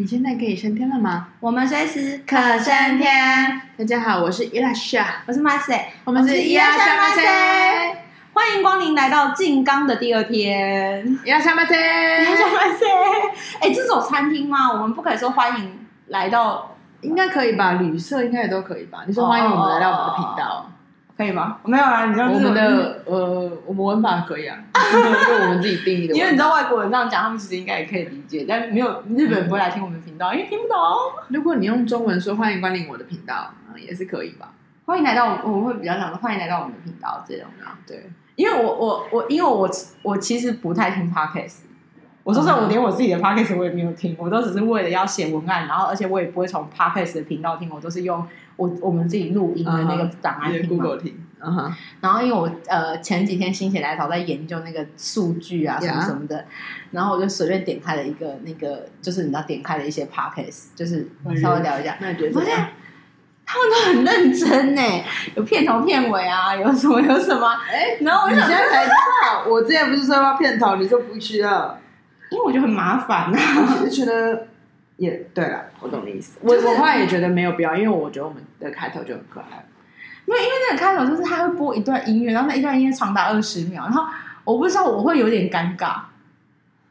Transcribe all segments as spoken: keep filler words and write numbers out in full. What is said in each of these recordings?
你现在可以升天了吗？我们随时可升天。大家好，我是伊拉夏，我是马塞，我们是伊拉夏马塞。欢迎光临来到静冈的第二天。伊拉夏马塞，伊拉夏马塞。哎，这是有餐厅吗？我们不可以说欢迎来到，应该可以吧？旅社应该也都可以吧？你说欢迎我们来到我们的频道。哦可以吗？没有啊，你知道我们的呃，我们文法可以啊，就我们自己定义的。因为你知道外国人这样讲，他们其实应该也可以理解，但没有日本人不会来听我们频道，因为听不懂。如果你用中文说“欢迎光临我的频道”，嗯，也是可以吧？欢迎来到我，我们会比较讲“欢迎来到我们的频道”这种啊。对，因为我我我，因为我我其实不太听 podcast， 我说实话，我连我自己的 podcast 我也没有听，我都只是为了要写文案，然后而且我也不会从 podcast 的频道听，我都是用。我我们自己录音的那个档案听嘛， uh-huh, 听 uh-huh. 然后因为我呃前几天心血来潮在研究那个数据啊什么什么的， yeah. 然后我就随便点开了一个那个，就是你知道点开了一些 podcast， 就是稍微聊一下，那你觉得怎么样？他们都很认真呢，有片头片尾啊，有什么有什么，哎，然后我想你现在才知道，我之前不是说要片头，你说不需要，因为我觉得很麻烦啊，我就觉得。也、yeah, 对了，我懂你意思。我、就是、我后来也觉得没有必要，因为我觉得我们的开头就很可爱。因为因为那个开头就是他会播一段音乐，然后那一段音乐长达二十秒，然后我不知道我会有点尴尬，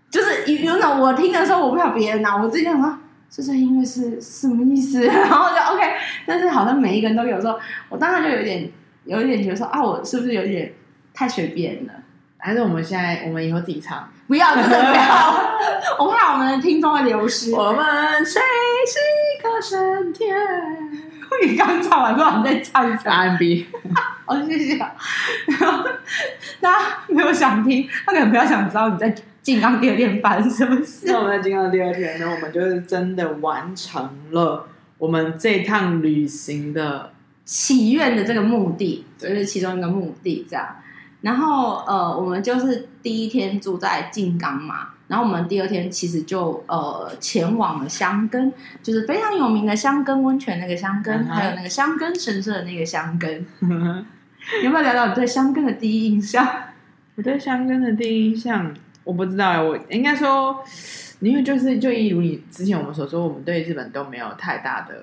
就是有种我听的时候我不知道别人啊，我自己想说这这音乐是什么意思，然后就 OK。但是好像每一个人都有时候，我当然就有点有点觉得说啊，我是不是有点太随便了？还是我们现在我们以后自己唱？不要，真的不要。我怕我们的听众会流失。我们谁是一个升天？你刚唱完，不知道你在唱一首 R and B。哦，谢谢。大家没有想听，他可能比较想知道你在静冈第二天发生什么事。那我们在静冈第二天呢，我们就是真的完成了我们这趟旅行的祈愿的这个目的，就是其中一个目的这样。然后呃，我们就是第一天住在静冈嘛，然后我们第二天其实就呃前往了箱根，就是非常有名的箱根温泉那个箱根， uh-huh. 还有那个箱根神社的那个箱根。Uh-huh. 有没有聊到你对箱根的第一印象？我对箱根的第一印象，我不知道哎，我应该说，因为就是就一如你之前我们所说，我们对日本都没有太大的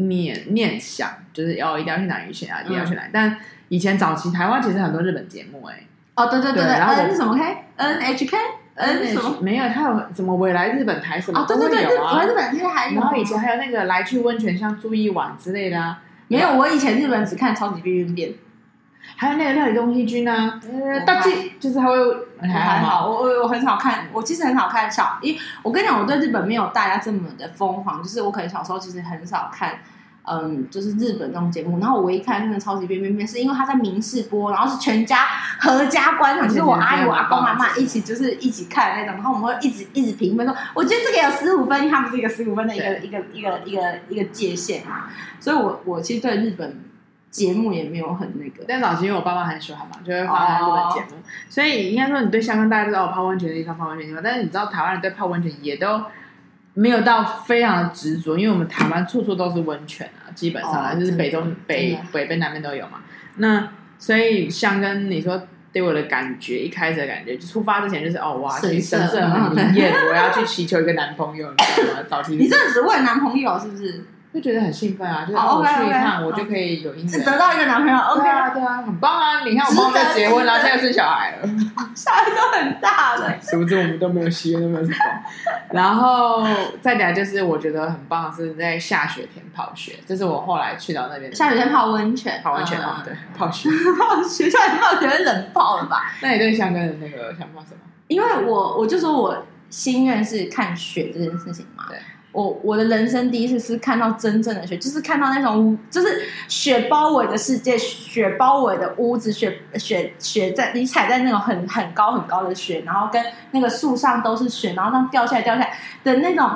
念念想，就是要一定要去哪里去哪里，一定要去哪里，嗯、但。以前早期台湾其实很多日本节目哎、欸，哦对对对对，然后 N 什么 K N H K N 什么没有，他有什么未来日本台什么都有啊，哦、对对对未来日本台还有，然后以前还有那个来去温泉像住一晚之类的啊，没有我以前日本只看超级避孕变，还有那个料理东西君啊，呃大吉就是还会还好，我我我很少看，我其实很少看小，因为我跟你讲我对日本没有大家这么的疯狂，就是我可能小时候其实很少看。嗯，就是日本那种节目，然后我一看那个超级变变变，是因为他在民视播，然后是全家合家观赏，就是我阿姨、我阿公、阿嬤一起就是一起看那种，然后我们会一直一直评分说，我觉得这个有十五分，它不是一个十五分的一个一个一个一个一个界限嘛，所以我我其实对日本节目也没有很那个，但早期因为我爸妈很喜欢嘛，就会放在日本节目， oh. 所以应该说你对香港大家知道泡温泉的地方、泡温泉的地方，但是你知道台湾人对泡温泉也都。没有到非常的执着，因为我们台湾处处都是温泉啊，基本上啊、哦、就是北中北北边南边都有嘛。那所以箱根你说对我的感觉，一开始的感觉，就出发之前就是哦，哇，去神社很灵验，我要去祈求一个男朋友，你知道吗？早期你这只问男朋友是不是？就觉得很兴奋啊，就是、哦、我去一趟， okay, okay, 我就可以有姻缘，是得到一个男朋友 ，OK 啊，对啊，很棒啊！你看我们在结婚了、啊，现在生小孩了，小孩都很大了，殊不知我们都没有喜悦，都没有什么。然后再来就是我觉得很棒的是在下雪天泡雪，这是我后来去到那边下雪天泡温泉，泡温泉啊、嗯，对，泡雪，泡雪，下雪泡雪会冷泡了吧？那你对箱根的那个想法什么？因为我我就说我心愿是看雪这件事情嘛，对。我我的人生第一次是看到真正的雪，就是看到那种就是雪包围的世界，雪包围的屋子，雪雪雪在你踩在那种很很高很高的雪，然后跟那个树上都是雪，然后这样掉下来掉下来的那种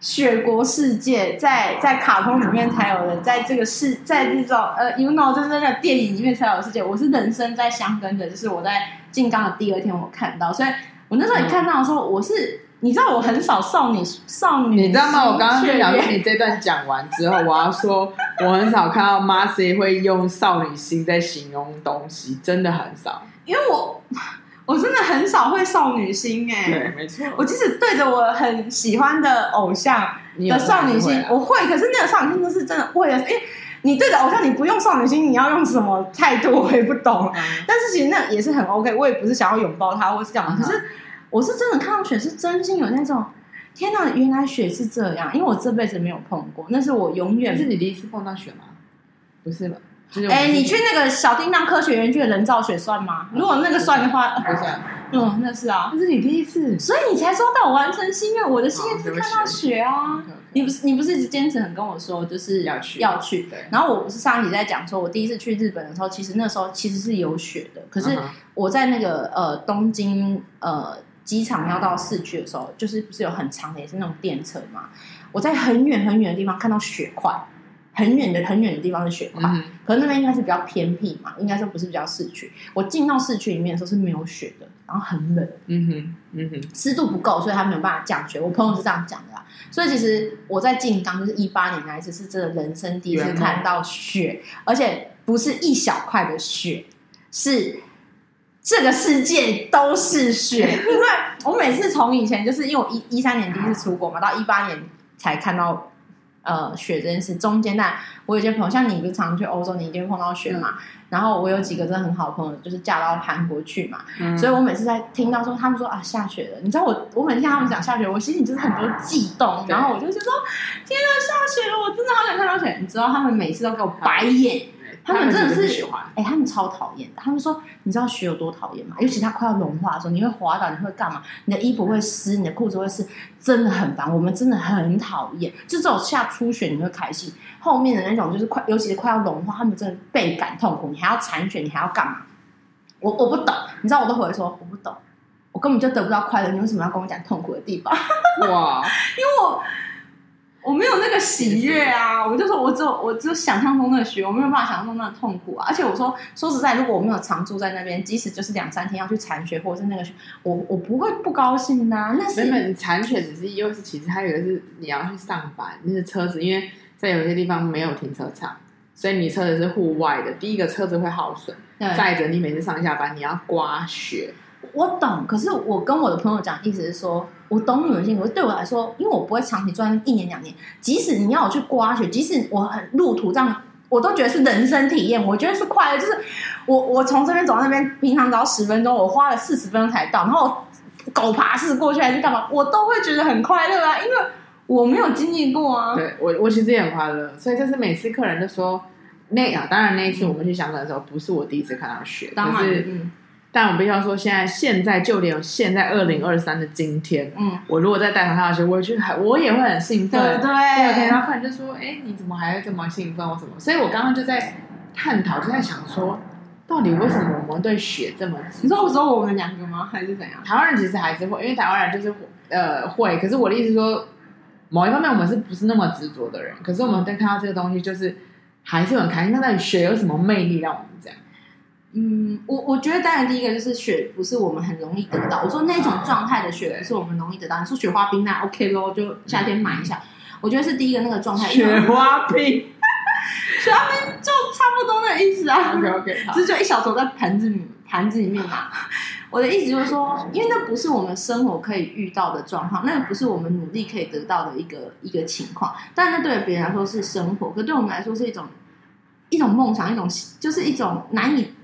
雪国世界，在在卡通里面才有的，在这个世在这种呃 you know 就是那个电影里面才有的世界。我是人生在箱根的，就是我在静冈的第二天我看到，所以我那时候一看到的时候，我是。你知道我很少少女少女，你知道吗？我刚刚就想说，你这段讲完之后，我要说，我很少看到 Marcy 会用少女心在形容东西，真的很少。因为我我真的很少会少女心哎、欸，对，没错。我即使对着我很喜欢的偶像的少女心，会啊、我会，可是那个少女心都是真的为了，因为你对着偶像，你不用少女心，你要用什么态度，我也不懂、嗯。但是其实那也是很 OK， 我也不是想要拥抱他或是这样、嗯，可是我是真的看到雪是真心有那种。天哪，原来雪是这样，因为我这辈子没有碰过，那是我永远。是你第一次碰到雪吗？不是吧？哎、欸，你去那个小叮当科学园区的人造雪算吗？如果那个算的话，不算。嗯，那是啊，那是你第一次，所以你才说到我完成心愿。我的心愿是看到雪啊！你不是你不是坚持很跟我说，就是要去要去。对。然后我不是上一集在讲说，我第一次去日本的时候，其实那时候其实是有雪的，可是我在那个呃东京呃。机场要到市区的时候，就是不是有很长的，也是那种电车嘛？我在很远很远的地方看到雪块，很远的很远的地方是雪块，嗯、可是那边应该是比较偏僻嘛，应该说不是比较市区。我进到市区里面的时候是没有雪的，然后很冷，嗯哼，嗯哼，湿度不够，所以它没有办法降雪。我朋友是这样讲的啦，所以其实我在静冈就是一八年那一次是真的人生第一次看到雪，而且不是一小块的雪，是。这个世界都是雪，因为我每次从以前就是因为我一一三年第一次出国嘛，到一八年才看到呃雪这件事。中间但我有些朋友，像你不是常去欧洲，你一定会碰到雪嘛。嗯、然后我有几个真的很好的朋友，就是嫁到韩国去嘛、嗯，所以我每次在听到说他们说啊下雪了，你知道我我每次听他们讲下雪，我心里就是很多悸动，然后我就觉得说天啊下雪了，我真的好想看到雪。你知道他们每次都给我白眼。他们真的是，哎、欸，他们超讨厌的。他们说，你知道雪有多讨厌吗？尤其它快要融化的时候，你会滑倒，你会干嘛？你的衣服会湿，你的裤子会湿，真的很烦。我们真的很讨厌。就只有下初雪你会开心，后面的那种就是快，尤其是快要融化，他们真的倍感痛苦。你还要铲雪，你还要干嘛？我我不懂，你知道我都回说我不懂，我根本就得不到快乐。你为什么要跟我讲痛苦的地方？哇，因为我。我没有那个喜悦啊！我就说我只有，我只有想象中那个雪，我没有办法想象中那个痛苦啊！而且我说，说实在，如果我没有常住在那边，即使就是两三天要去铲雪或者是那个雪，我我不会不高兴啊！那是原本铲雪只是又是，其实还有一个是你要去上班，那是车子，因为在有些地方没有停车场，所以你车子是户外的。第一个车子会耗损，再者你每次上下班你要刮雪。我懂，可是我跟我的朋友讲，意思是说，我懂你们的辛苦。对我来说，因为我不会长期赚一年两年，即使你要我去刮雪，即使我很路途这样，我都觉得是人生体验，我觉得是快乐。就是我我从这边走到那边，平常只要十分钟，我花了四十分钟才到，然后狗爬式过去还是干嘛，我都会觉得很快乐啊，因为我没有经历过啊。对我，我其实也很快乐，所以就是每次客人就说那啊，当然那一次我们去香港的时候，不是我第一次看到雪，当然。就是嗯但我必须要说现在，现在就连现在二零二三的今天，嗯，我如果在带团看到雪，我去，我也会很兴奋，对不对？对，然后客人就说：“哎、欸，你怎么还会这么兴奋？我怎么？”所以我刚刚就在探讨，就在想说，到底为什么我们对雪这么……你说我说我们两个吗？还是怎样？台湾人其实还是会，因为台湾人就是呃会，可是我的意思说，某一方面我们是不是那么执着的人？可是我们在看到这个东西，就是还是很开心。那到底雪有什么魅力让我们这样？嗯，我我觉得当然第一个就是雪不是我们很容易得到。我说那种状态的雪不是我们容易得到。你说雪花冰那 OK 咯，就夏天买一下。我觉得是第一个那个状态。雪花冰，雪花冰就差不多那个意思啊。OK OK， 这就一小坨在盘子里盘子里面嘛。我的意思就是说，因为那不是我们生活可以遇到的状况，那不是我们努力可以得到的一个一个情况。但那对别人来说是生活，可对我们来说是一种一种梦想，一种就是一种难以。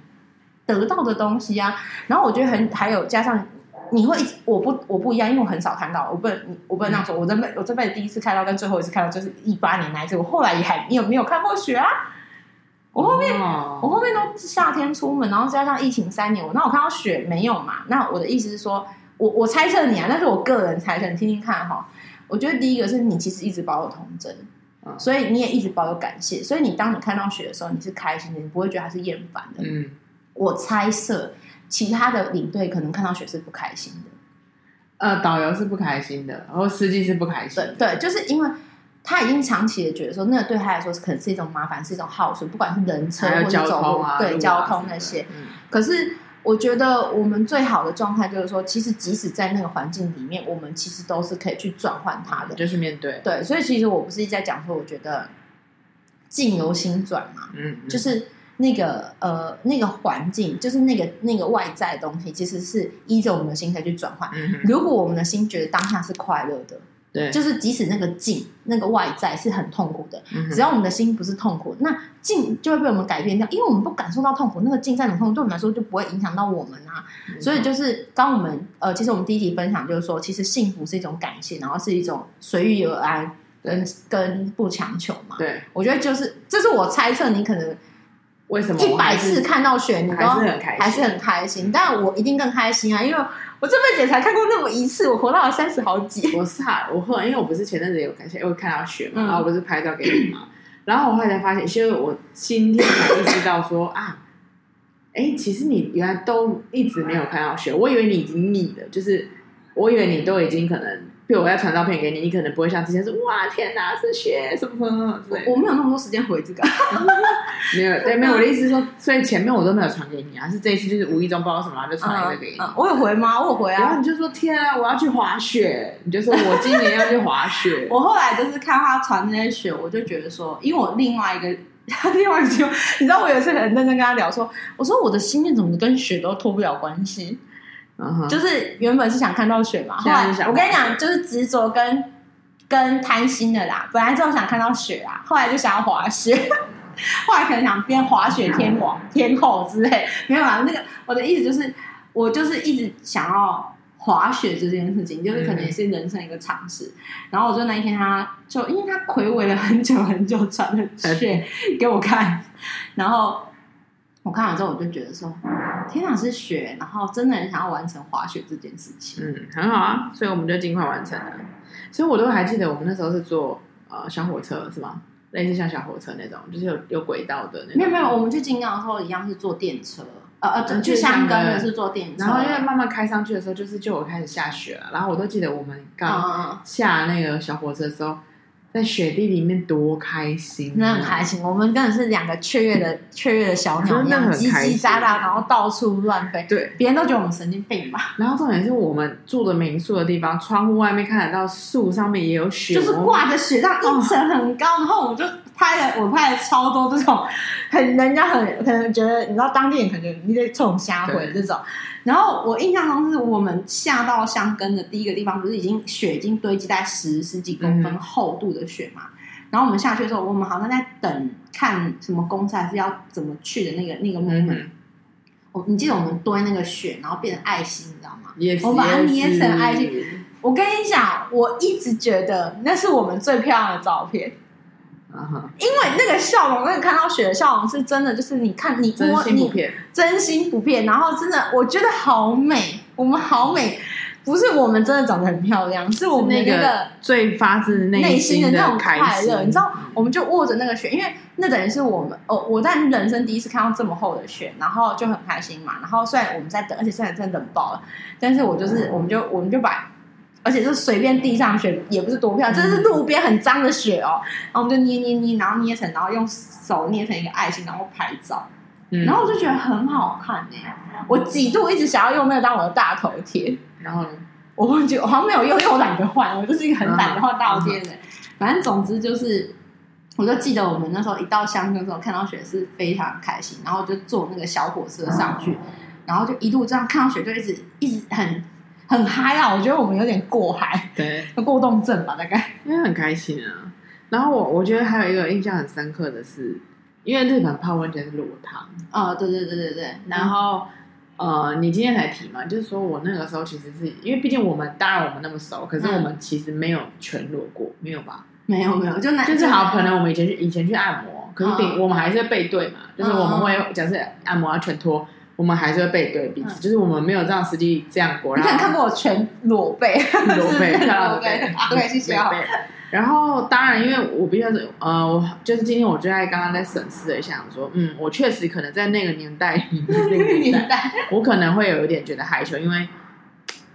得到的东西啊，然后我觉得很还有加上你会一直我不我不一样，因为我很少看到，我不我不能这样说，我这辈我这辈子第一次看到跟最后一次看到就是一八年那一次，我后来也还没有没有看过雪啊，我后面、哦、我后面都夏天出门，然后加上疫情三年，我那我看到雪没有嘛？那我的意思是说，我我猜测你啊，但是我个人猜测，你听听看哈、哦，我觉得第一个是你其实一直保有童真。所以你也一直保有感谢，所以你当你看到雪的时候，你是开心的，你不会觉得它是厌烦的，嗯。我猜测，其他的领队可能看到雪是不开心的，呃，导游是不开心的，然后司机是不开心的，对，对，就是因为他已经长期的觉得说，那个对他来说可能是一种麻烦，是一种耗损，不管是人车或者走路，啊、对、啊、交通那些、嗯。可是我觉得我们最好的状态就是说，其实即使在那个环境里面，我们其实都是可以去转换它的，就是面对。对，所以其实我不是一直在讲说，我觉得境由心转嘛，嗯，嗯就是。那个呃那个环境，就是那个那个外在的东西，其实是依着我们的心态去转换、嗯、如果我们的心觉得当下是快乐的，对，就是即使那个境那个外在是很痛苦的、嗯、只要我们的心不是痛苦，那境就会被我们改变掉，因为我们不感受到痛苦，那个境再怎么痛苦对我们来说就不会影响到我们啊、嗯、所以就是当我们呃，其实我们第一集分享就是说，其实幸福是一种感性，然后是一种随遇而安跟跟不强求嘛。对，我觉得就是这是我猜测，你可能为什么一百次看到雪你都还是很开心，还是很开心，但我一定更开心啊，因为我这辈子也才看过那么一次，我活到了三十好几。我傻，我后来因为我不是前阵子有看雪，我看到雪嘛、嗯，然后我不是拍照给你嘛，然后我后来才发现，其实我今天才意识到说啊，哎，其实你原来都一直没有看到雪，我以为你已经腻了，就是我以为你都已经可能。比如我要传照片给你，你可能不会像之前是哇天哪是雪什么之类的，我没有那么多时间回这个没有对没有我的意思是说，所以前面我都没有传给你啊，是这一次就是无意中不知道什么然后就传了一个给你、嗯嗯、我有回吗？我有回啊，然后你就说天啊我要去滑雪，你就说我今年要去滑雪我后来就是看他传那些雪，我就觉得说，因为我另外一个另外一个你知道我有一次很认真跟他聊说，我说我的心念怎么跟雪都脱不了关系，Uh-huh. 就是原本是想看到雪嘛，后来我跟你讲，就是执着跟跟贪心的啦。本来就想看到雪啦，后来就想要滑雪，后来可能想变滑雪天王、天后之类。没有啦，那个我的意思就是，我就是一直想要滑雪这件事情，就是可能也是人生一个尝试。嗯、然后我就那一天他，他就因为他睽违了很久很久，穿的雪给我看，然后。我看完之后，我就觉得说，天哪是雪，然后真的很想要完成滑雪这件事情。嗯，很好啊，所以我们就尽快完成了。所以我都还记得，我们那时候是坐呃小火车是吗？类似像小火车那种，就是有有轨道的那种。没有没有，我们去金港的时候一样是坐电车，呃呃，去香根的是坐电车。然后因为慢慢开上去的时候，就是就有开始下雪了。然后我都记得我们刚下那个小火车的时候。嗯嗯，在雪地里面多开心、啊，真的很开心。我们真的是两个雀跃的雀跃的小鸟一样，叽叽喳喳，然后到处乱飞。对，别人都觉得我们神经病吧。然后重点是我们住的民宿的地方，窗户外面看得到树上面也有雪，就是挂着雪，上一层很高、哦。然后我就拍了，我拍了超多这种，很人家很可能觉得，你知道当地人可能你得冲瞎回这种。然后我印象中是我们下到香根的第一个地方，不是已经雪已经堆积在十十几公分厚度的雪嘛、嗯？然后我们下去的时候，我们好像在等看什么公车还是要怎么去的那个那个 moment、嗯。我你记得我们堆那个雪，然后变成爱心，你知道吗？ Yes, 我把它捏成爱心。Yes. 我跟你讲，我一直觉得那是我们最漂亮的照片。因为那个笑容，那个看到雪的笑容是真的，就是你看你摸你真心不骗，然后真的我觉得好美，我们好美，不是我们真的长得很漂亮，是我们那个最发自内心的那种快乐。你知道，我们就握着那个雪，因为那等于是我们哦，我在人生第一次看到这么厚的雪，然后就很开心嘛。然后虽然我们在等，而且虽然真的冷爆了，但是我就是我们就我们就把。而且就是随便地上雪也不是多漂亮，这是路边很脏的雪哦。然后我们就捏捏捏，然后捏成，然后用手捏成一个爱心，然后拍照。嗯、然后我就觉得很好看哎、欸，我几度一直想要用那个当我的大头贴。然后呢，我会觉得我好像没有用，因为我懒得换，我就是一个很懒得换大头贴的人、嗯。反正总之就是，我就记得我们那时候一到香根的时候看到雪是非常开心，然后就坐那个小火车上去，嗯、然后就一路这样看到雪，就一直一直很。很嗨啊！我觉得我们有点过嗨，对，过动症吧，大概。因为很开心啊。然后我我觉得还有一个印象很深刻的是，因为日本泡温泉是裸汤。哦，对对对对对。然后、嗯、呃，你今天才提嘛，就是说我那个时候其实是因为毕竟我们当然我们那么熟，可是我们其实没有全裸过，没有吧？没有没有，就就是好可能我们以前去以前去按摩，可是顶、嗯、我们还是背对嘛，就是我们会、嗯、假设按摩要全脱。我们还是会背对彼此、嗯，就是我们没有这样实际这样过。你可能看过我全裸背，裸背，裸背，对，谢谢啊。然后当然，因为我必须要是呃，我就是今天我就在刚刚在审视了一下，我说嗯，我确实可能在那个年代，那个年代，我可能会有一点觉得害羞，因为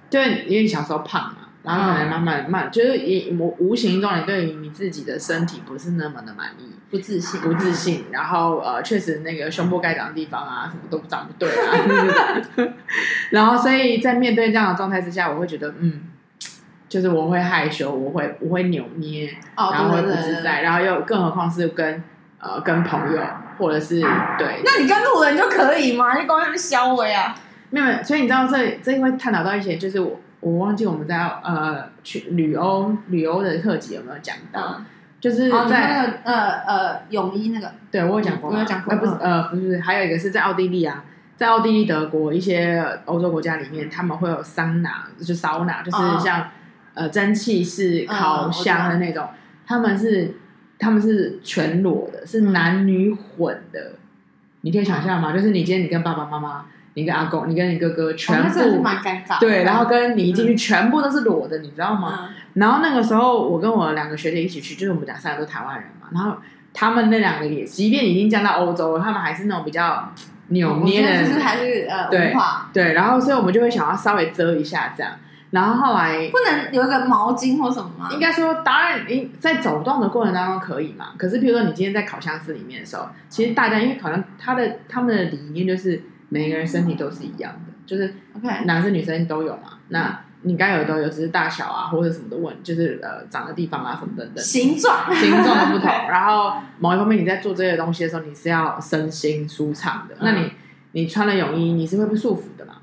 对，因为小时候胖嘛，然后可能慢慢慢，嗯、就是也我无形中你对于你自己的身体不是那么的满意。不自信，不自信，然后呃，确实那个胸部该长的地方啊，什么都长不对啊，然后所以在面对这样的状态之下，我会觉得嗯，就是我会害羞，我会我会扭捏，哦、然后会不自在，对对对对，然后又更何况是跟呃跟朋友或者是对。那你跟路人就可以吗？你光他们消委啊？没有没有，所以你知道这这会探讨到一些，就是我我忘记我们在呃去旅欧旅欧的特辑有没有讲到？嗯就是在、哦、那个呃呃泳衣那个，对我有讲过，我有讲过，呃不是呃不是，还有一个是在奥地利啊，在奥地利、德国一些欧洲国家里面，他们会有桑拿，就烧拿，就是像、哦、呃蒸汽式烤箱的那种，嗯、他们是他们是全裸的，是男女混的，嗯、你可以想象吗？就是你今天你跟爸爸妈妈。你跟阿公，你跟你哥哥，全部、哦、蛮尴尬对，然后跟你一进去，全部都是裸的，嗯、你知道吗、嗯？然后那个时候，我跟我两个学姐一起去，就是我们俩三个都台湾人嘛。然后他们那两个也，即便已经嫁到欧洲了，他们还是那种比较扭捏的，就是还是呃文化对。然后所以我们就会想要稍微遮一下这样。然后后来不能有一个毛巾或什么吗？应该说，当然你在走动的过程当中可以嘛。可是，譬如说你今天在烤箱室里面的时候，其实大家因为烤箱，他的他们的理念就是。每个人身体都是一样的，就是男生女生都有嘛。Okay. 那你该有的都有，只是大小啊或者什么的问，就是呃长的地方啊什么等等，形状形状的不同。然后某一方面你在做这些东西的时候，你是要身心舒畅的。嗯、那你你穿了泳衣，你是会不舒服的嘛？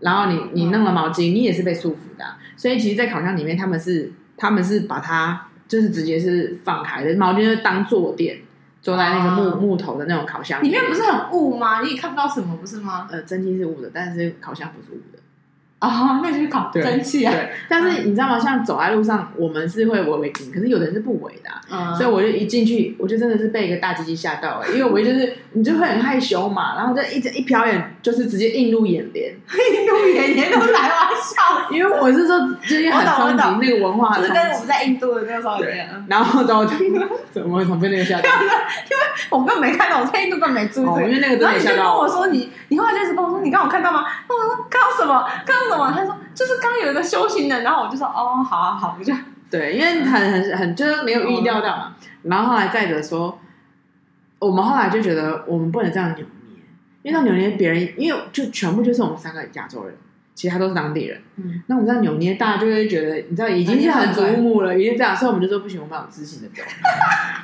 然后你你弄了毛巾，你也是被束缚的、啊。所以其实，在烤箱里面，他们是他们是把它就是直接是放开的，毛巾就当坐垫。坐在那个木、啊、木头的那种烤箱里面不是很雾吗？你也看不到什么，不是吗？呃，蒸汽是雾的，但是烤箱不是雾的啊、哦，那就是烤蒸汽啊。但是你知道吗？像走在路上，我们是会围围巾，可是有的人是不围的、啊嗯，所以我就一进去，我就真的是被一个大鸡鸡吓到了、欸，因为我就是你就会很害羞嘛，然后就一一瞟眼，就是直接映入眼帘，映入眼帘都来玩笑，因为我是说就是很冲击那个文化，就是跟我们在印度的那时候一样。然后到怎么旁边那个吓到，因为我根本没看到，我在印度根本没注意、這個哦，因为那个真的吓到。然后你就跟我说你，你后来就是跟我说你刚我看到吗？我说看到什么？看到什么？他说就是刚有一个修行人，然后我就说哦，好啊好，我就对，因为很很很就是没有预料到嘛。然后后来再者说，我们后来就觉得我们不能这样扭捏，因为那扭捏别人，因为就全部就是我们三个亚洲人，其他都是当地人。嗯，那我们这样扭捏，大家就会觉得你知道已经是很瞩目了，已经这样，所以我们就说不行，我们要有自信的走。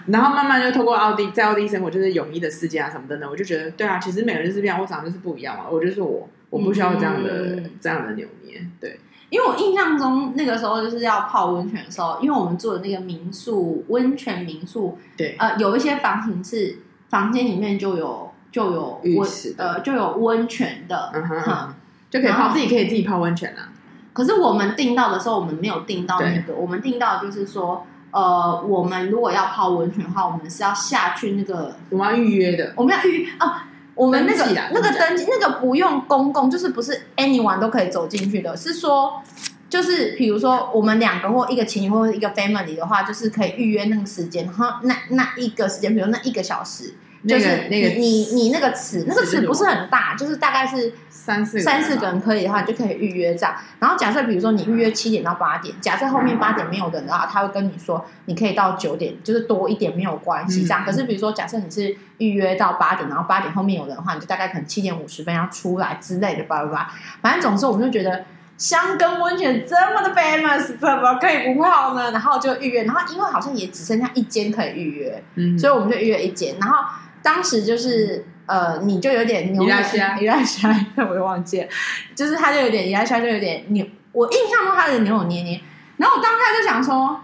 然后慢慢就透过奥地在奥地生活，就是泳衣的世界啊什么等等，我就觉得对啊，其实每个人是不一样，我长得就是不一样嘛，我就是我。我不需要这样的、嗯、这样的扭捏，对，因为我印象中那个时候就是要泡温泉的时候，因为我们住的那个民宿温泉民宿，对，呃，有一些房型是房间里面就有就有温呃就有温泉的，嗯哼，嗯就可以泡自己可以自己泡温泉啦、啊。可是我们订到的时候，我们没有订到那个，我们订到的就是说。呃，我们如果要泡温泉的话，我们是要下去那个，我们要预约的，我们要预约啊。我们那个那个登记那个不用公共，就是不是 anyone 都可以走进去的，是说就是比如说我们两个或一个情侣或一个 family 的话，就是可以预约那个时间，然后那那一个时间，比如那一个小时，那个、就是那个你你那个池那个池不是很大，就是大概是三四三四个人可以的话，你就可以预约这样。然后假设比如说你预约七点到八点，假设后面八点没有人的话，他会跟你说你可以到九点，就是多一点没有关系这样。嗯、可是比如说假设你是预约到八点，然后八点后面有人的话，你就大概可能七点五十分要出来之类的吧吧。反正总之我们就觉得香根温泉这么的 famous， 怎么可以不泡呢？然后就预约，然后因为好像也只剩下一间可以预约，嗯，所以我们就预约一间，然后。当时就是呃，你就有点牛，伊拉西拉，伊拉西拉，我也忘记了，就是他就有点伊拉西拉，就有点牛。我印象中他的扭扭捏捏，然后我当下就想说，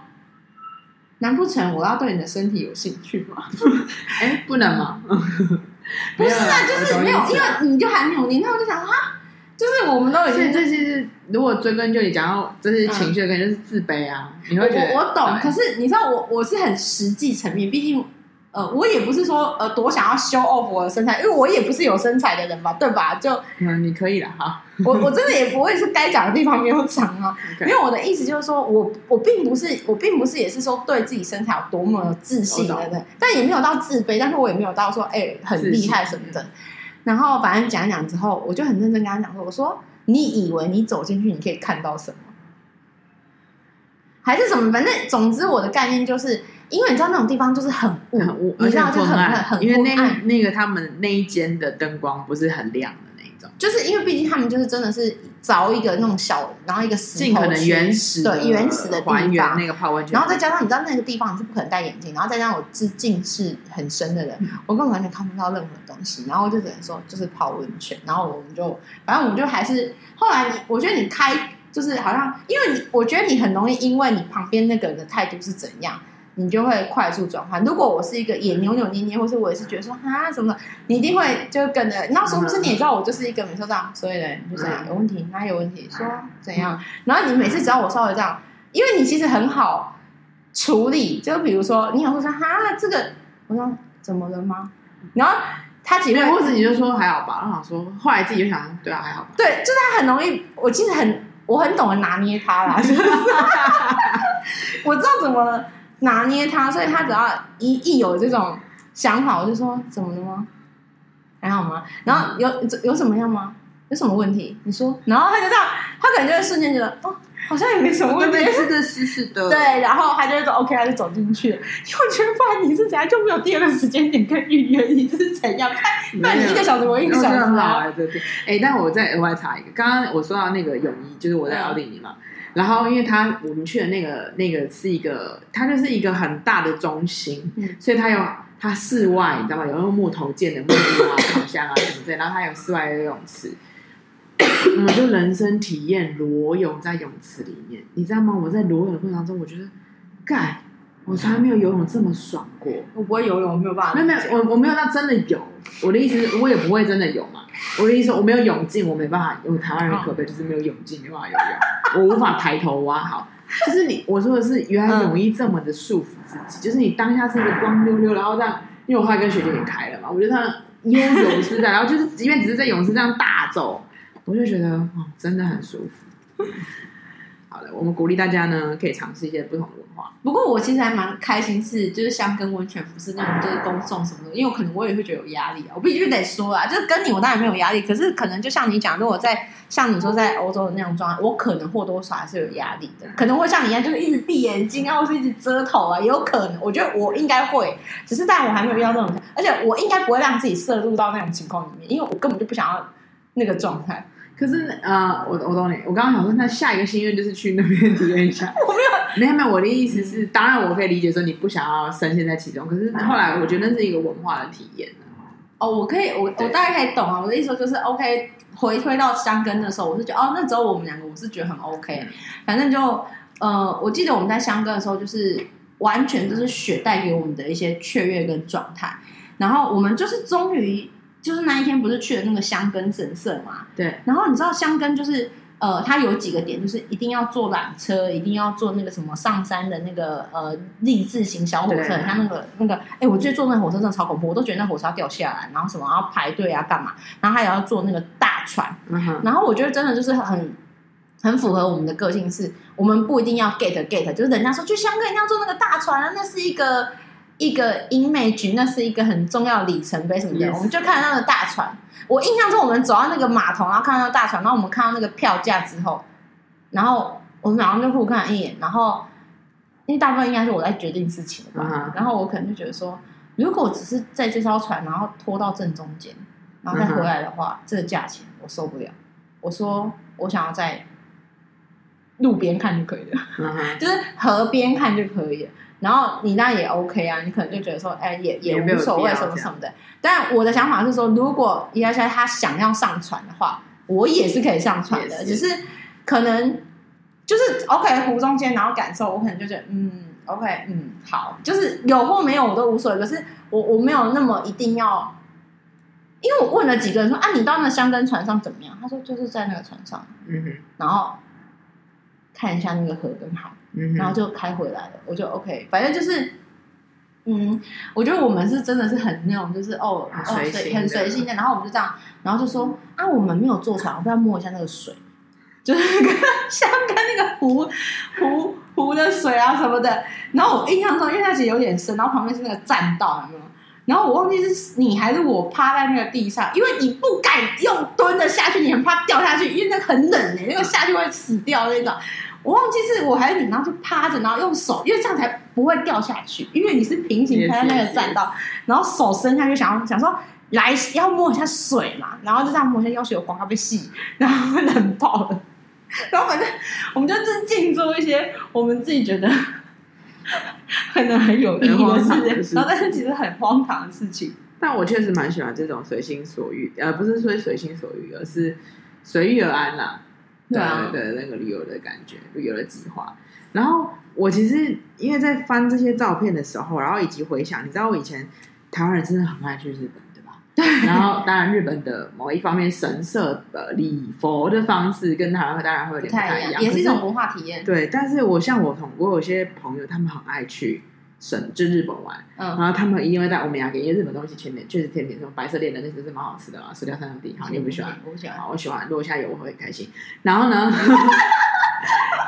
难不成我要对你的身体有兴趣吗？哎、欸，不能吗？不是啊，就是没有，因为你就还扭捏，那我就想啊，就是我们都已经这些是，如果追根究底讲到这些情绪的根源就是自卑啊，你会觉得 我, 我懂，可是你知道我我是很实际层面，毕竟。呃，我也不是说呃多想要 show off 我的身材，因为我也不是有身材的人嘛，对吧？就嗯，你可以啦哈。我我真的也不会是该讲的地方没有讲啊，因为我的意思就是说我我并不是我并不是也是说对自己身材有多么自信的人，但也没有到自卑，但是我也没有到说哎、欸、很厉害什么的。然后反正讲一讲之后，我就很认真跟他讲说，我说你以为你走进去你可以看到什么，还是什么？反正总之我的概念就是。因为你知道那种地方就是很雾、嗯，你知道就很很很昏暗，因为那那个他们那一间的灯光不是很亮的那个，种，就是因为毕竟他们就是真的是凿一个那种小，然后一个石头，尽可能原始的，对原始的地方，那个泡温泉，然后再加上你知道那个地方你是不可能戴眼镜，然后再加上我是近视很深的人，嗯、我根本完全看不到任何东西，然后就只能说就是泡温泉，然后我们就反正我们就还是后来你，我觉得你开就是好像，因为你我觉得你很容易因为你旁边那个人的态度是怎样。你就会快速转换。如果我是一个也扭扭捏捏，或是我也是觉得说啊什么的，你一定会就跟着。那时候不是你也知道我就是一个每次这样，所以呢你就这样有问题，哪有问题说怎样。然后你每次只要我稍微这样，因为你其实很好处理，就比如说你也会说啊这个，我说怎么了吗？然后他几遍，或者你就说还好吧，然后说后来自己就想对啊还好吧。对，就是他很容易，我其实很我很懂得拿捏他啦，就是、我知道怎么了。拿捏他，所以他只要一一有这种想法，我就说怎么了吗？还好吗？然后有有怎么样吗？有什么问题？你说，然后他就这样，他可能就会瞬间觉得哦，好像也没什么问题，吃的死死的。对，然后他就说 OK， 他就走进去了。因为我觉得不然你是怎样就没有第二个时间点跟预约，你是怎样？那你一个小时，我一个小时啊。对对。哎，但我再额外查一个，刚刚我说到那个泳衣，就是我在奥地利嘛。然后，因为他我们去的那个那个是一个，它就是一个很大的中心，嗯、所以它有它室外，你知道吗？有用木头建的木屋啊、烤箱啊什么之类，然后它有室外游泳池。我就人生体验裸泳在泳池里面，你知道吗？我在裸泳的过程当中，我觉得，干，我从来没有游泳这么爽过。我不会游泳，我没有办法。没有没有，我我没有到真的游。我的意思是，我也不会真的游嘛。我的意思是，我没有泳镜，我没办法。我台湾人可悲，就是没有泳镜，没办法游泳，我无法抬头挖好。就是你，我说的是，原来泳衣这么的束缚自己，嗯、就是你当下是一个光溜溜，然后这样，因为我后来跟学姐也开了嘛，我就这样悠游自在，然后就是即便只是在泳池这样大走，我就觉得哦，真的很舒服。好了，我们鼓励大家呢，可以尝试一些不同的文化。不过我其实还蛮开心是，是就是香根温泉不是那种就是公众什么的，因为我可能我也会觉得有压力啊。我必须得说啊，就是跟你我当然没有压力，可是可能就像你讲，如果在像你说在欧洲的那种状态，我可能或多或少还是有压力的，可能会像你一样就是一直闭眼睛啊，或是一直遮头啊，也有可能。我觉得我应该会，只是但我还没有遇到这种，而且我应该不会让自己涉入到那种情况里面，因为我根本就不想要那个状态。可是呃，我我懂你。我刚刚想说，那下一个心愿就是去那边体验一下。我没有，没有，我的意思是，当然我可以理解说你不想要深陷在其中。可是后来我觉得那是一个文化的体验。哦，我可以，我我大概可以懂啊。我的意思就是 ，OK， 回推到香根的时候，我是觉得哦，那时候我们两个我是觉得很 OK。反正就呃，我记得我们在香根的时候，就是完全就是雪带给我们的一些雀跃跟状态。然后我们就是终于。就是那一天不是去了那个香根神社嘛？对。然后你知道香根就是呃，它有几个点，就是一定要坐缆车，一定要坐那个什么上山的那个呃立字型小火车，它那个那个，哎、欸，我觉得坐那个火车真的超恐怖，我都觉得那火车要掉下来，然后什么，然后排队啊干嘛，然后还要坐那个大船。嗯、然后我觉得真的就是很很符合我们的个性是，是我们不一定要 get get， 就是人家说去香根一定要坐那个大船啊，那是一个。一个 image 那是一个很重要的里程碑什么的， yes. 我们就看到那个大船。我印象中我们走到那个码头，然后看到大船，然后我们看到那个票价之后，然后我们马上就互看一眼，然后因为大部分应该是我在决定事情的吧， uh-huh. 然后我可能就觉得说，如果我只是在这艘船，然后拖到正中间，然后再回来的话， uh-huh. 这个价钱我受不了。我说我想要在路边看就可以了， uh-huh. 就是河边看就可以了。然后你那也 OK 啊，你可能就觉得说，哎，也也无所谓什么什么的。但我的想法是说，如果伊拉夏他想要上船的话，我也是可以上船的，只是可能就是 OK 湖中间，然后感受，我可能就觉得嗯 OK 嗯好，就是有或没有我都无所谓。可是我我没有那么一定要，因为我问了几个人说啊，你到那香根船上怎么样？他说就是在那个船上，嗯哼，然后看一下那个河跟海。然后就开回来了，我就 OK， 反正就是，嗯，我觉得我们是真的是很那种，就是哦哦随很随性的，然后我们就这样，然后就说啊，我们没有坐船，我不要摸一下那个水，就是那个香根那个湖湖湖的水啊什么的。然后我印象中，因为它其实有点深，然后旁边是那个栈道，有没有？然后我忘记是你还是我趴在那个地上，因为你不敢用蹲的下去，你很怕掉下去，因为那个很冷哎、欸，那个下去会死掉那种。我忘记是我还是你，然后就趴着，然后用手，因为这样才不会掉下去，因为你是平行趴在那个栈道，然后手伸下去想要想说来要摸一下水嘛，然后就这样摸一下，要是有光它被吸，然后冷爆了。然后反正我们就自尽做一些我们自己觉得可能很有意义的事情，然后但是其实很荒唐的事情。但我确实蛮喜欢这种随心所欲，呃，不是说随心所欲，而是随遇而安啦。对啊，对那个旅游的感觉，旅游的计划。然后我其实因为在翻这些照片的时候，然后以及回想，你知道我以前台湾人真的很爱去日本，对吧？对。然后当然日本的某一方面神社的礼佛的方式跟台湾当然会有点不太一样，也是一种文化体验。对，但是我像我同我有些朋友，他们很爱去神就日本玩，嗯，然后他们一定会带欧米亚给，因为日本东西甜点确实甜点，什么白色恋人那些是蛮好吃的啊，石料三兄弟，好你不喜欢？我喜欢，我喜欢，如果下有我会很开心。然后呢，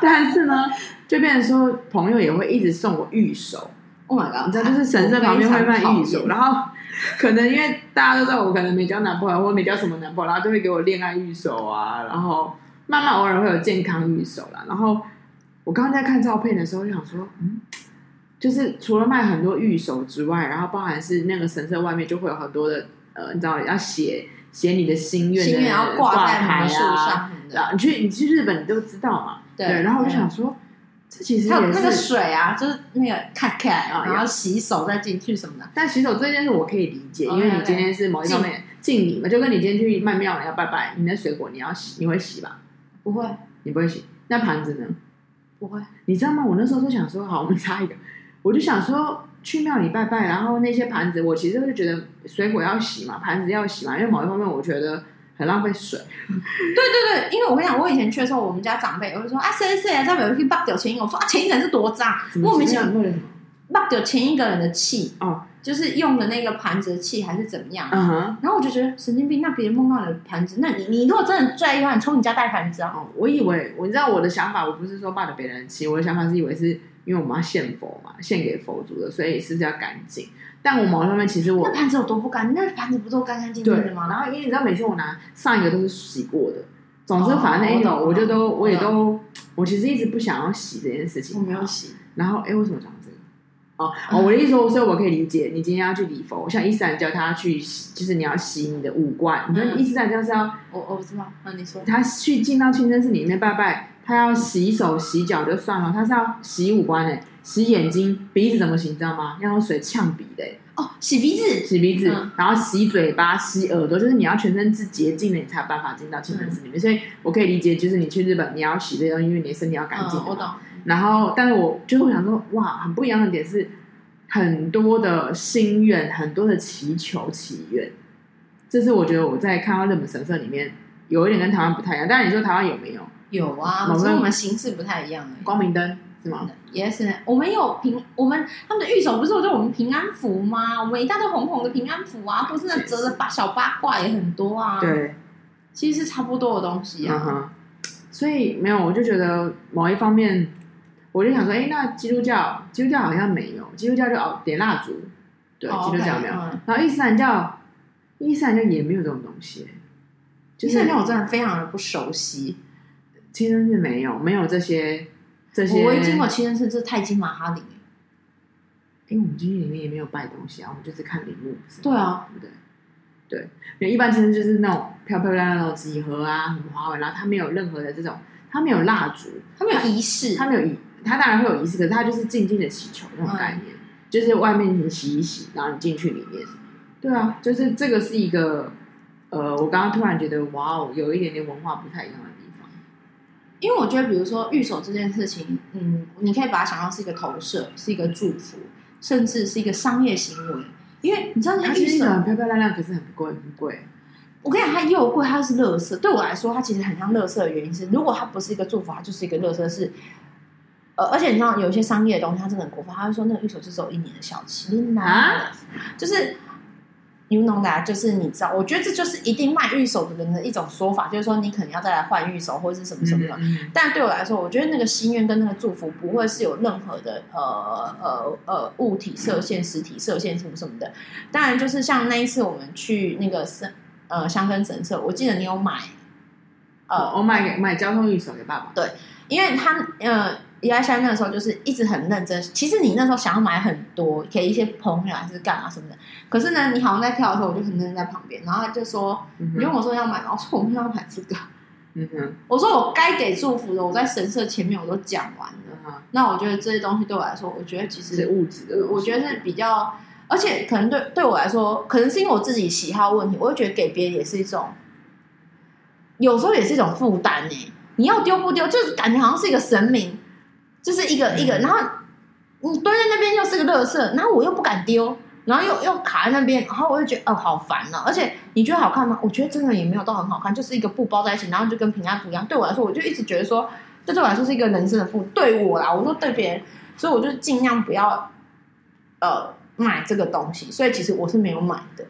但是呢，就变成说朋友也会一直送我御守。Oh my god！ 你知道，就是神社旁边会卖御守，然后可能因为大家都知道我可能没交男朋友，或没交什么男朋友，然后就会给我恋爱御守啊，然后慢慢偶尔会有健康御守啦。然后我刚刚在看照片的时候，就想说，嗯。就是除了卖很多御守之外，然后包含是那个神社外面就会有很多的呃，你知道要写写你的心愿的心愿要挂在牌啊，然后你去你去日本你都知道嘛， 对, 对然后我就想说，嗯，这其实也是那个水啊，就是那个咔咔，啊，然后洗手再进去什么的。但洗手这件事我可以理解，因为你今天是某一方面敬礼嘛，就跟你今天去卖庙要拜拜，你的水果你要洗，你会洗吧？不会，你不会洗。那盘子呢？不会。你知道吗？我那时候就想说，好，我们插一个。我就想说去庙里拜拜，然后那些盘子我其实就觉得水果要洗嘛，盘子要洗嘛，因为某一方面我觉得很浪费水。对对对，因为我跟你讲，我以前去的时候，我们家长辈我就说啊，谁谁啊，在北京爆掉前一个，我说啊，前一个人是多脏，莫名其妙爆掉前一个人的气，哦，就是用的那个盘子的气还是怎么样，嗯，然后我就觉得神经病，那别人梦到你的盘子，那你你如果真的醉的话，你从你家带盘子啊。哦，我以为我你知道我的想法，我不是说爆掉别人的气，我的想法是以为是。因为我们要献佛嘛，献给佛祖的，所以是不是要干净？但我毛上面其实我那盘子有多不干？那盘子不都干干净净的吗？然后因为你知道，每次我拿上一个都是洗过的，总之反正那一种，我就都我也都，我其实一直不想要洗这件事情，我没有洗。然后哎，为什么讲这个？哦哦，我的意思说，所以我可以理解，你今天要去礼佛，像伊斯兰教，他要去就是你要洗你的五官，你知道伊斯兰教是要我我知道，啊你说他去进到清真寺里面拜拜。他要洗手洗脚就算了，他是要洗五官，欸，洗眼睛鼻子怎么洗你知道吗？要用水呛鼻的，欸，哦，洗鼻子洗鼻子，嗯，然后洗嘴巴洗耳朵，就是你要全身是洁净的你才有办法进到清真寺里面，嗯，所以我可以理解，就是你去日本你要洗这些东西，因为你的身体要干净，嗯，我懂。然后但是我就会想说哇，很不一样的点是很多的心愿，很多的祈求祈愿，这是我觉得我在看到日本神社里面有一点跟台湾不太一样。但是你说台湾有没有？有啊，可是我们形式不太一样，欸，光明灯是吗？也是，我们有平，我们他们的御守不是有我们平安符吗？我们一大堆红红的平安符啊，或是那折的八小八卦也很多啊。对，其实是差不多的东西啊。Uh-huh. 所以没有，我就觉得某一方面，我就想说，哎，欸，那基督教，基督教好像没有，基督教就哦点蜡烛，对， oh, okay, 基督教没有。嗯，然后伊斯兰教，伊斯兰教也没有这种东西，欸就是，伊斯兰教我真的非常的不熟悉。清真寺没有，没有这些这些。我唯一经过清真寺就是泰姬玛哈陵，因为我们进去里面也没有拜东西啊，我们就是看陵墓。对啊，对不对？对，因为一般清真寺就是那种漂漂亮亮的几何啊，什么花纹，然后它没有任何的这种，它没有蜡烛，它没有仪式，它没有仪，它当然会有仪式，可是它就是静静的祈求那种概念，嗯，就是外面你洗一洗，然后你进去里面。对啊，就是这个是一个呃，我刚刚突然觉得哇哦，有一点点文化不太一样的。因为我觉得，比如说御守这件事情，嗯，你可以把它想象是一个投射，是一个祝福，甚至是一个商业行为。因为你知道，它其实很漂漂亮亮，可是很贵，很贵。我跟你讲，它又贵，它是垃圾。对我来说，它其实很像垃圾的原因是，如果它不是一个祝福，它就是一个垃圾。是，呃，而且你知道，有一些商业的东西，它真的很过分。他会说，那个御守就只有一年的效期啊，就是。You know that， 就是你知道，我觉得这就是一定卖御守的人的一种说法，就是说你可能要再来换御守或者是什么什么的，嗯嗯。但对我来说，我觉得那个心愿跟那个祝福不会是有任何的呃呃呃物体射线、实体射线什么什么的。当然，就是像那一次我们去那个神呃香根神社，我记得你有买呃，我买买交通御守给爸爸。对，因为他呃礼拜三那个时候就是一直很认真，其实你那时候想要买很多给一些朋友还是干嘛什么的，可是呢你好像在跳的时候我就很认真在旁边，然后就说、嗯、你跟我说要买，我说我没有要买这个、嗯、哼，我说我该给祝福的我在神社前面我都讲完了、嗯、那我觉得这些东西对我来说我觉得其实是物质的，我觉得是比较，而且可能 对, 对我来说可能是因为我自己喜好问题，我会觉得给别人也是一种有时候也是一种负担、欸、你要丢不丢就是感觉好像是一个神明，就是一个一个，然后你堆在那边又是个垃圾，然后我又不敢丢，然后又又卡在那边，然后我就觉得哦、呃、好烦啊！而且你觉得好看吗？我觉得真的也没有到很好看，就是一个布包在一起，然后就跟平安符一样。对我来说，我就一直觉得说，这对我来说是一个人生的负，对我啦，我说对别人，所以我就尽量不要呃买这个东西。所以其实我是没有买的。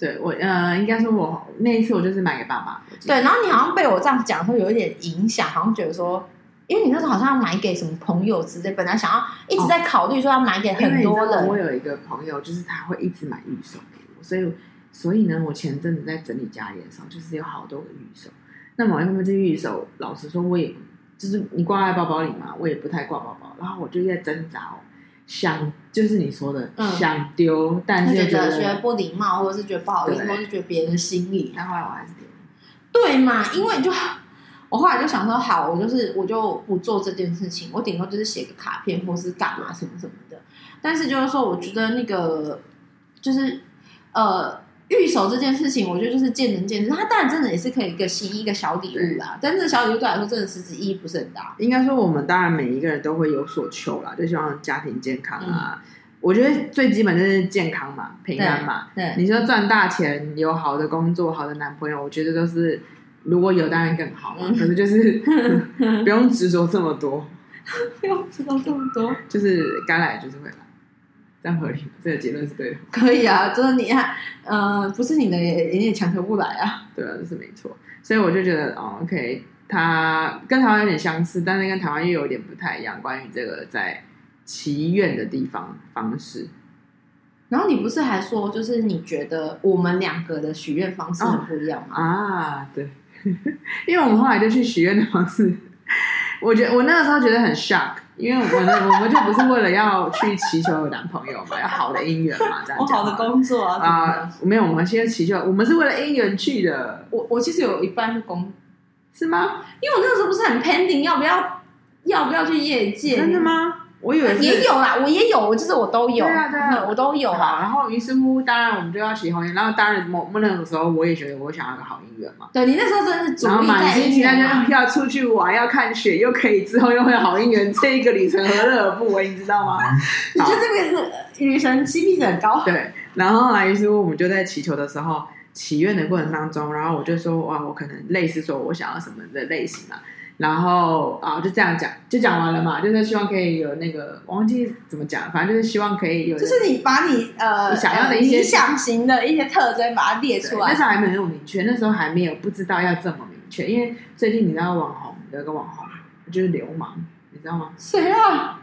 对我呃，应该说我那一次我就是买给爸爸。对，然后你好像被我这样讲，会有一点影响，好像觉得说。因为你那时候好像要买给什么朋友之类，本来想要一直在考虑说要买给很多人。哦、我有一个朋友，就是他会一直买预售给我，所以所以呢，我前阵子在整理家里的时候，就是有好多个预售。那某一部分这预售，老实说，我也就是你挂在包包里嘛，我也不太挂包包。然后我就在挣扎、哦，想就是你说的、嗯、想丢，但是觉得觉得不礼貌，或者是觉得不好意思，或者是觉得别人心里。但后来我还是丢。对嘛，因为就。我后来就想说，好，我就是我就不做这件事情，我顶多就是写个卡片或是干嘛什么什么的。但是就是说，我觉得那个就是呃预售这件事情，我觉得就是见仁见智。它当然真的也是可以一个新一个小礼物啦，但是小礼物对我来说真的实质意义不是很大。应该说，我们当然每一个人都会有所求啦，就希望家庭健康啊。嗯，我觉得最基本就是健康嘛，平安嘛。对，你说赚大钱，有好的工作，好的男朋友，我觉得都是。如果有当然更好嘛，可是就是不用执着这么多，不用执着这么多，就是该来就是会来，这样合理吗？这个结论是对的。可以啊，就是你啊，呃，不是你的也也强求不来啊。对啊，这是没错。所以我就觉得，哦 ，OK， 它跟台湾有点相似，但是跟台湾又有点不太一样，关于这个在祈愿的地方方式。然后你不是还说，就是你觉得我们两个的许愿方式很不一样吗？哦、啊，对。因为我们后来就去许愿的方式，我觉得我那个时候觉得很 shock， 因为我们我们就不是为了要去祈求男朋友嘛，要好的姻缘嘛，这样讲。我好的工作啊啊、呃，没有，我们先祈求，我们是为了姻缘去的。我我其实有一半是工，是吗？因为我那个时候不是很 pending， 要不要要不要去业界？真的吗？我以为是也有啦，我也有，就是我都有，对啊对啊，我都有啊。然后于是乎，当然我们就要起红缘，然后当然某那种时候，我也觉得我想要个好姻缘嘛。对，你那时候真的是主力在姻缘，然后就要出去玩，要看雪，又可以之后又会好姻缘，这一个旅程何乐而不为？你知道吗？你觉得这个是女神 C P 值很高。对，然后来于是乎，我们就在祈求的时候，祈愿的过程当中，然后我就说哇，我可能类似说我想要什么的类型啊。然后啊，就这样讲，就讲完了嘛，就是希望可以有那个，我忘记怎么讲，反正就是希望可以有，就是你把你呃想要的一些理想型的一些特征把它列出来。那时候还没有明确，那时候还没有不知道要这么明确，因为最近你知道网红有一个网红就是流氓，你知道吗？谁啊？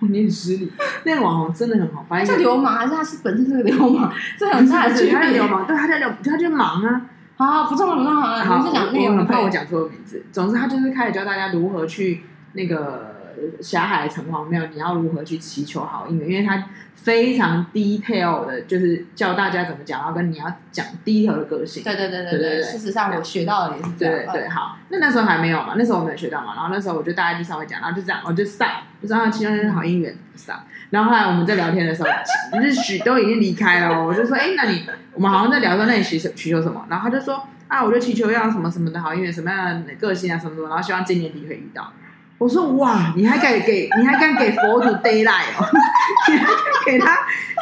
你很失礼，那个网红真的很好，反正叫流氓还是他是本身是个流氓，这很大的区别。他是流氓，对，他叫流，他就忙啊。啊，不重要，不重要啊！你是讲内容，怕我讲错名字。总之，他就是开始教大家如何去那个霞海城隍庙，你要如何去祈求好姻缘，因为他非常 detail 的，就是教大家怎么讲，然后跟你要讲 detail 的个性。对对对对 对, 对, 对事实上，我学到的也是这样。对 对, 对，好，那那时候还没有嘛，那时候我没有学到嘛，然后那时候我就大家就稍微讲，然后就这样，我就 stop， 就说啊，祈求好姻缘 stop。然后后来我们在聊天的时候，就是许都已经离开了、哦，我就说，哎，那你。我们好像在聊说那你祈求什么，然后他就说啊，我就祈求要什么什么的好姻缘，什么样的个性啊，什么什么，然后希望今年底可以遇到。我说哇，你还敢给，你还敢给佛祖 Deadline 哦，你还敢给他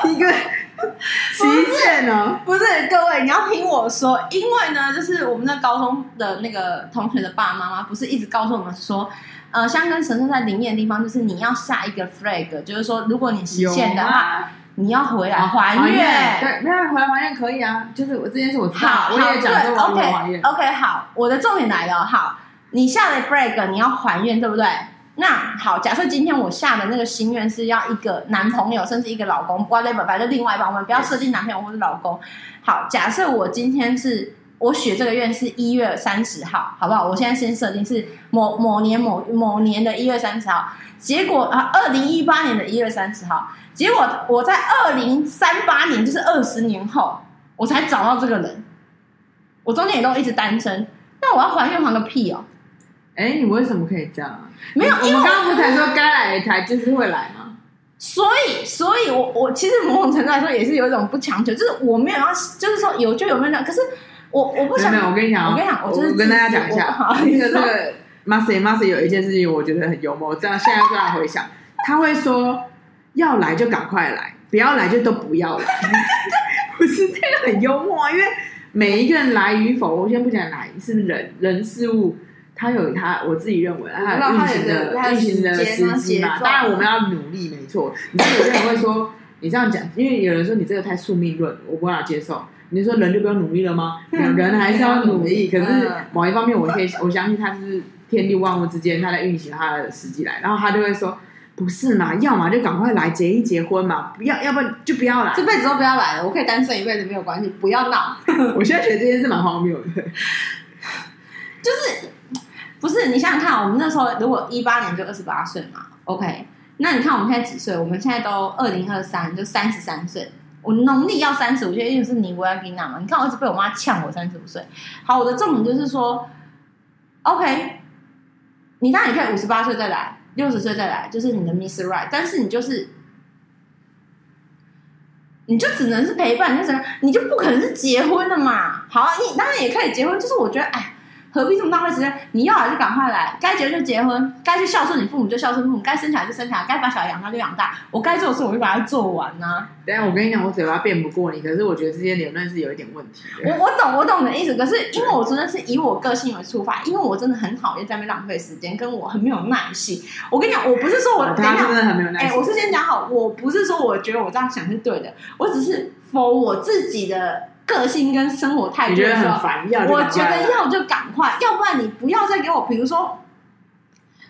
一个期限哦？不是，各位，你要听我说，因为呢，就是我们的高中的那个同学的爸爸妈妈，不是一直告诉我们说。呃，香跟神社在灵验的地方，就是你要下一个 flag， 就是说，如果你实现的话，啊、你要回来还愿、啊。对，没有回来还愿可以啊。就是我这件事我知道，好，我也讲说我还愿。OK， 好，我的重点来了。好，你下了 flag， 你要还愿，对不对？那好，假设今天我下的那个心愿是要一个男朋友，甚至一个老公，whatever，反正另外一半，我们不要设定男朋友或是老公。好，假设我今天是我许这个愿是一月三十号，好不好？我现在先设定是某某年某某年的一月三十号，结果啊，二零一八年的一月三十号，结果我在二零三八年，就是二十年后，我才找到这个人。我中间也都一直单身，那我要怀孕还个屁哦！哎，你为什么可以这样啊？没有，因为我刚刚不才说该来才就是会来吗？所以，所以我我其实某种程度来说也是有一种不强求，就是我没有要，就是说有就有没有这样，可是。我我不想，没有，我跟你讲，我跟你讲，我就是我跟大家讲一下，那个那个 Master Master 有一件事情，我觉得很幽默，这样现在突然回想，他会说要来就赶快来，不要来就都不要来，不是这个很幽默啊，因为每一个人来与否，我先不讲来是人人事物，他有他我自己认为他有运行的运行的时机嘛，当然我们要努力，没错。你知道有些人会说你这样讲，因为有人说你这个太宿命论，我不能接受。你说人就不要努力了吗？人还是要努力，可是某一方面我可以，我相信他是天地万物之间，他在运行他的时机来，然后他就会说，不是嘛，要嘛就赶快来结一结婚嘛，不要，要不然就不要来，这辈子都不要来了，我可以单身一辈子没有关系，不要闹。我现在觉得这件事蛮荒谬的，就是不是你想想看，我们那时候如果一八年就二十八岁嘛 ，OK， 那你看我们现在几岁？我们现在都二零二三，就三十三岁。我农历要三十五岁，因为是尼维亚吉娜嘛。你看我一直被我妈呛我三十五岁。好，我的重点就是说 ，OK， 你当然也可以五十八岁再来，六十岁再来，就是你的 Miss Right。但是你就是，你就只能是陪伴，你就只能，你就不可能是结婚的嘛。好，你当然也可以结婚，就是我觉得，哎，何必这么浪费时间？你要来就赶快来，该结婚就结婚，该去孝顺你父母就孝顺父母，该生小孩就生小孩，该把小孩养大就养大。我该做的事我就把它做完啊。等一下我跟你讲，我嘴巴辩不过你，可是我觉得这些理论是有一点问题的。我我懂我懂你的意思，可是因为我真的是以我个性为出发，因为我真的很讨厌在那边浪费时间，跟我很没有耐心。我跟你讲，我不是说我、哦、他真的很没有耐心。哎、欸，我是先讲好，我不是说我觉得我这样想是对的，我只是 for 我自己的。个性跟生活态度的时候，我觉得要就赶快，要不然你不要再给我，比如说，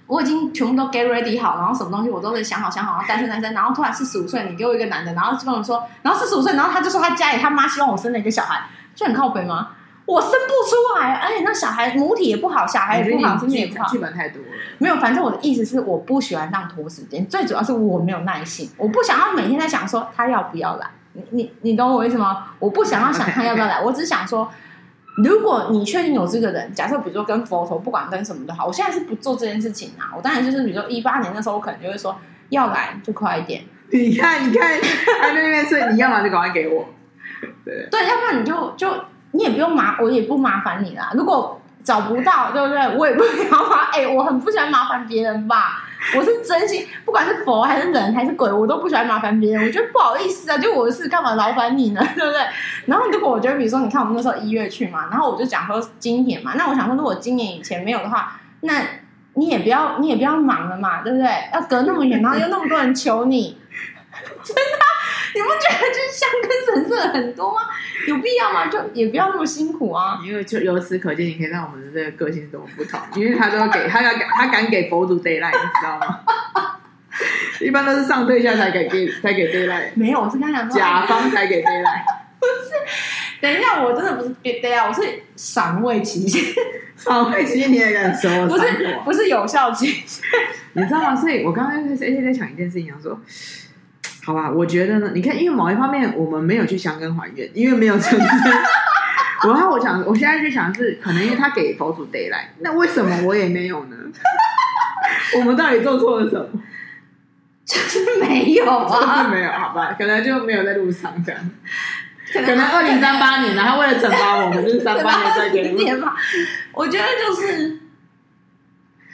我已经全部都 get ready 好，然后什么东西我都得想好想好，然后单身单身，然后突然四十五岁，你给我一个男的，然后跟我说，然后四十五岁，然后他就说他家里他妈希望我生了一个小孩，就很靠北吗？我生不出来，而且那小孩母体也不好，小孩也不好，身体也不好，剧本太多了。没有，反正我的意思是，我不喜欢这样拖时间，最主要是我没有耐心，我不想要每天在想说他要不要来。你你你懂我意思吗？我不想要想看要不要来，我只想说，如果你确定有这个人，假设比如说跟佛头，不管跟什么都好，我现在是不做这件事情啊。我当然就是比如说一八年那时候，我可能就会说要来就快一点。你看，你看，他在那边睡，你要来就赶快给我。对，对，要不然你就就你也不用麻，我也不麻烦你啦。如果找不到，对不对？我也不要麻，哎、欸，我很不喜欢麻烦别人吧。我是真心，不管是佛还是人还是鬼，我都不喜欢麻烦别人。我觉得不好意思啊，就我是干嘛劳烦你呢，对不对？然后如果我觉得，比如说你看我们那时候一月去嘛，然后我就讲说今年嘛，那我想说如果今年以前没有的话，那你也不要你也不要忙了嘛，对不对？要隔那么远，然后又那么多人求你，真的、啊，你不觉得就是香跟神社很多吗？有必要吗？就也不要那么辛苦啊。因为就由此可见，你可以让我们的这个个性是多么不同。因为他都要给他要他敢给佛祖 deadline， 你知道吗？一般都是上对下才给才给 deadline， 没有，我是跟他讲说甲方才给 deadline。不是，等一下，我真的不是 deadline， 我是赏味期限。赏味期限你也敢说？不是，不是有效期限，你知道吗？所以我刚刚在在想一件事情，想说。好吧，我觉得呢，你看，因为某一方面我们没有去香根还愿，因为没有成真。然后我想，我现在就想是，可能因为他给佛祖 deadline， 那为什么我也没有呢？我们到底做错了什么？就是没有啊，就是没有，好吧，可能就没有在路上这样。可能二零三八年，然后为了惩罚我们，就是三八年再给你吧。我觉得就是。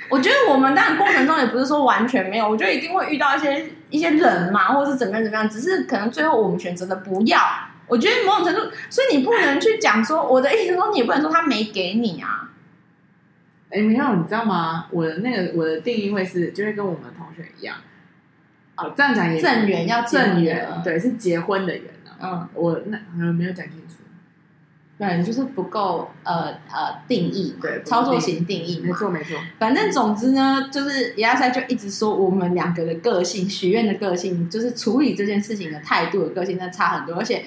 我觉得我们当然过程中也不是说完全没有，我觉得一定会遇到一些一些人嘛，或者是怎么样怎么样，只是可能最后我们选择的不要。我觉得某种程度，所以你不能去讲说我的意思说，你也不能说他没给你啊。哎，没有，你知道吗？我的那个我的定义会是，就会跟我们同学一样，哦，这样讲也正缘要正缘，对，是结婚的缘啊。嗯，我那我没有讲清楚。对，就是不够呃呃定义，对，操作型定义嘛，没错没错。反正总之呢，就是亚塞就一直说我们两个的个性、许愿的个性，就是处理这件事情的态度的个性，那差很多。而且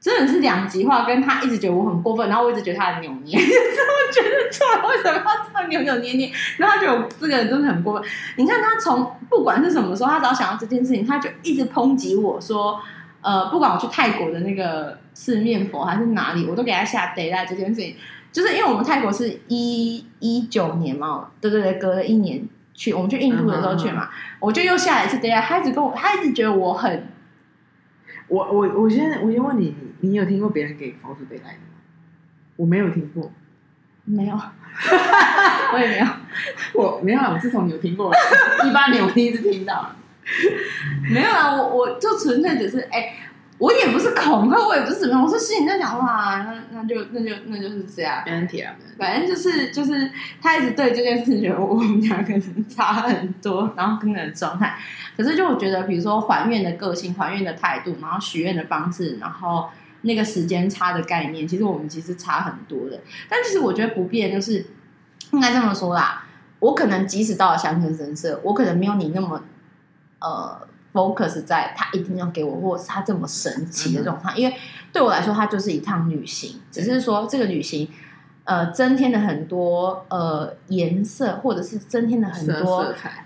真的是两极化，跟他一直觉得我很过分，然后我一直觉得他很扭捏，我觉得错了，为什么要这样扭扭捏捏？然后他觉得我这个人真的很过分。你看他从不管是什么时候，他只要想到这件事情，他就一直抨击我说，呃，不管我去泰国的那个四面佛还是哪里，我都给他下 deadline 这件事情，就是因为我们泰国是一一九年嘛，对对对，隔了一年去，我们去印度的时候去嘛，嗯、哼哼我就又下了一次 deadline， 他一直跟我，他一直觉得我很。我我我先我先问你，你有听过别人给房子 deadline 吗？我没有听过，没有，我也没有，我没有啦。我自从有听过，一八年我第一次听到，没有啦。我我就纯粹只是，哎、欸，我也不是恐吓，我也不是怎么样，我是心里在想，哇，那那就那就那就是这样，没问题啊，反正就是就是他一直对这件事觉得我们两个人差很多，然后跟人状态。可是就我觉得比如说还愿的个性，还愿的态度，然后许愿的方式，然后那个时间差的概念，其实我们其实差很多的。但其实我觉得不变就是应该这么说啦，我可能即使到了相生神社，我可能没有你那么呃 focus 在他一定要给我或是他这么神奇的这种状态，因为对我来说它就是一趟旅行，只是说这个旅行呃增添了很多呃颜色，或者是增添了很多色彩，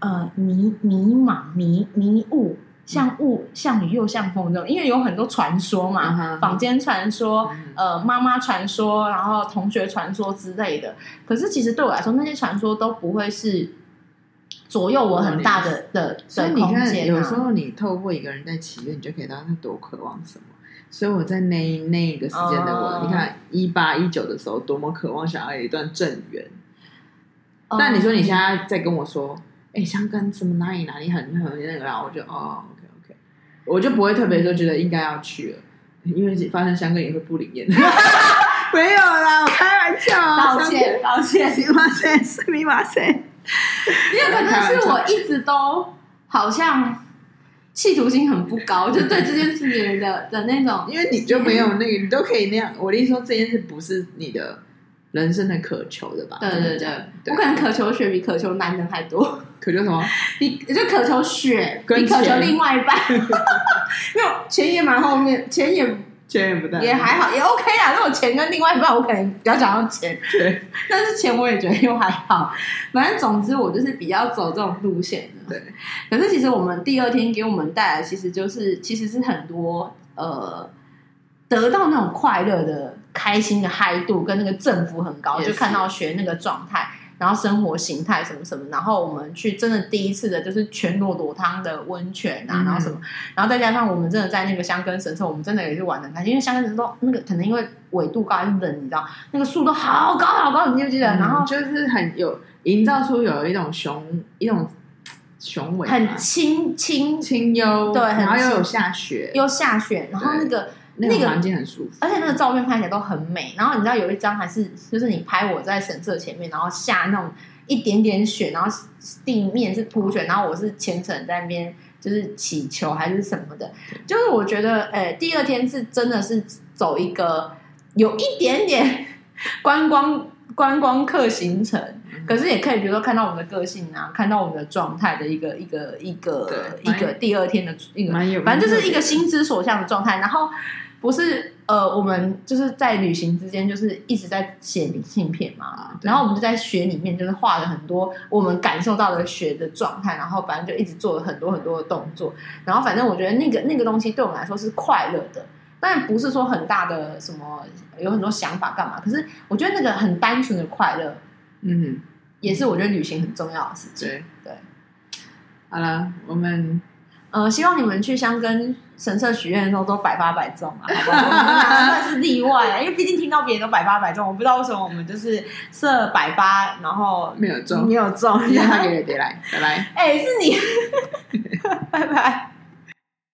呃，迷迷茫、迷迷雾，像雾、像雨又像风这种，因为有很多传说嘛，坊间传说、呃，妈妈传说，然后同学传说之类的。可是其实对我来说，那些传说都不会是左右我很大的的的空间、啊。所以你看，有时候你透过一个人在祈愿，你就可以知道他多渴望什么。所以我在那那个时间的我， uh, 你看一八一九的时候，多么渴望想要有一段正缘。Uh, 但你说你现在在跟我说。哎，香港什么哪里哪里很很那个啦，我就哦 ，OK OK， 我就不会特别说觉得应该要去了，因为发生香港也会不灵验。没有啦，我开玩笑、啊。道歉，道歉，密码谁？是密码谁？因为可能是我一直都好像企图心很不高，就对这件事情的的那种，因为你就没有那个，你都可以那样。我的意思说，这件事不是你的人生的渴求的吧？对对 对， 对，我可能渴求雪比渴求男人还多。渴求什么？比就渴求血，比渴求另外一半。没有钱也蛮后面，钱也钱也不大，也还好，也 OK 啦。如果钱跟另外一半，我可能比较想要钱。对，但是钱我也觉得又还好。反正总之，我就是比较走这种路线的。对。可是其实我们第二天给我们带来，其实就是其实是很多呃，得到那种快乐的、开心的嗨度跟那个振幅很高，就看到学那个状态。然后生活形态什么什么，然后我们去真的第一次的就是全裸裸汤的温泉啊、嗯，然后什么，然后再加上我们真的在那个香根神社，我们真的也是玩的很开心，因为香根神社那个可能因为纬度高还是冷，你知道那个树都好高好高，你记不记得？嗯、然后就是很有营造出有一种雄一种雄伟，很清清清幽，对，然后又有下雪，又下雪，然后那个。那个环境很舒服、那个，而且那个照片拍起来都很美。然后你知道有一张还是就是你拍我在神社前面，然后下那种一点点雪，然后地面是铺雪，然后我是虔诚在那边就是祈求还是什么的。就是我觉得，呃，第二天是真的是走一个有一点点观光观光客行程，可是也可以比如说看到我们的个性啊，看到我们的状态的一个一个一个一个第二天的一个，反正就是一个心之所向的状态，然后。不是呃，我们就是在旅行之间，就是一直在写明信片嘛，然后我们就在雪里面，就是画了很多我们感受到的雪的状态，然后反正就一直做了很多很多的动作，然后反正我觉得那个那个东西对我们来说是快乐的，但不是说很大的什么有很多想法干嘛，可是我觉得那个很单纯的快乐，嗯，也是我觉得旅行很重要的事情。对，对，好了，我们。呃，希望你们去香根神社许愿的时候都百发百中啊，好不好？我们算是例外啊，因为毕竟听到别人都百发百中，我不知道为什么我们就是设百发，然后没有中，没有中，让他给 deadline， 拜拜。哎、欸，是你，拜拜。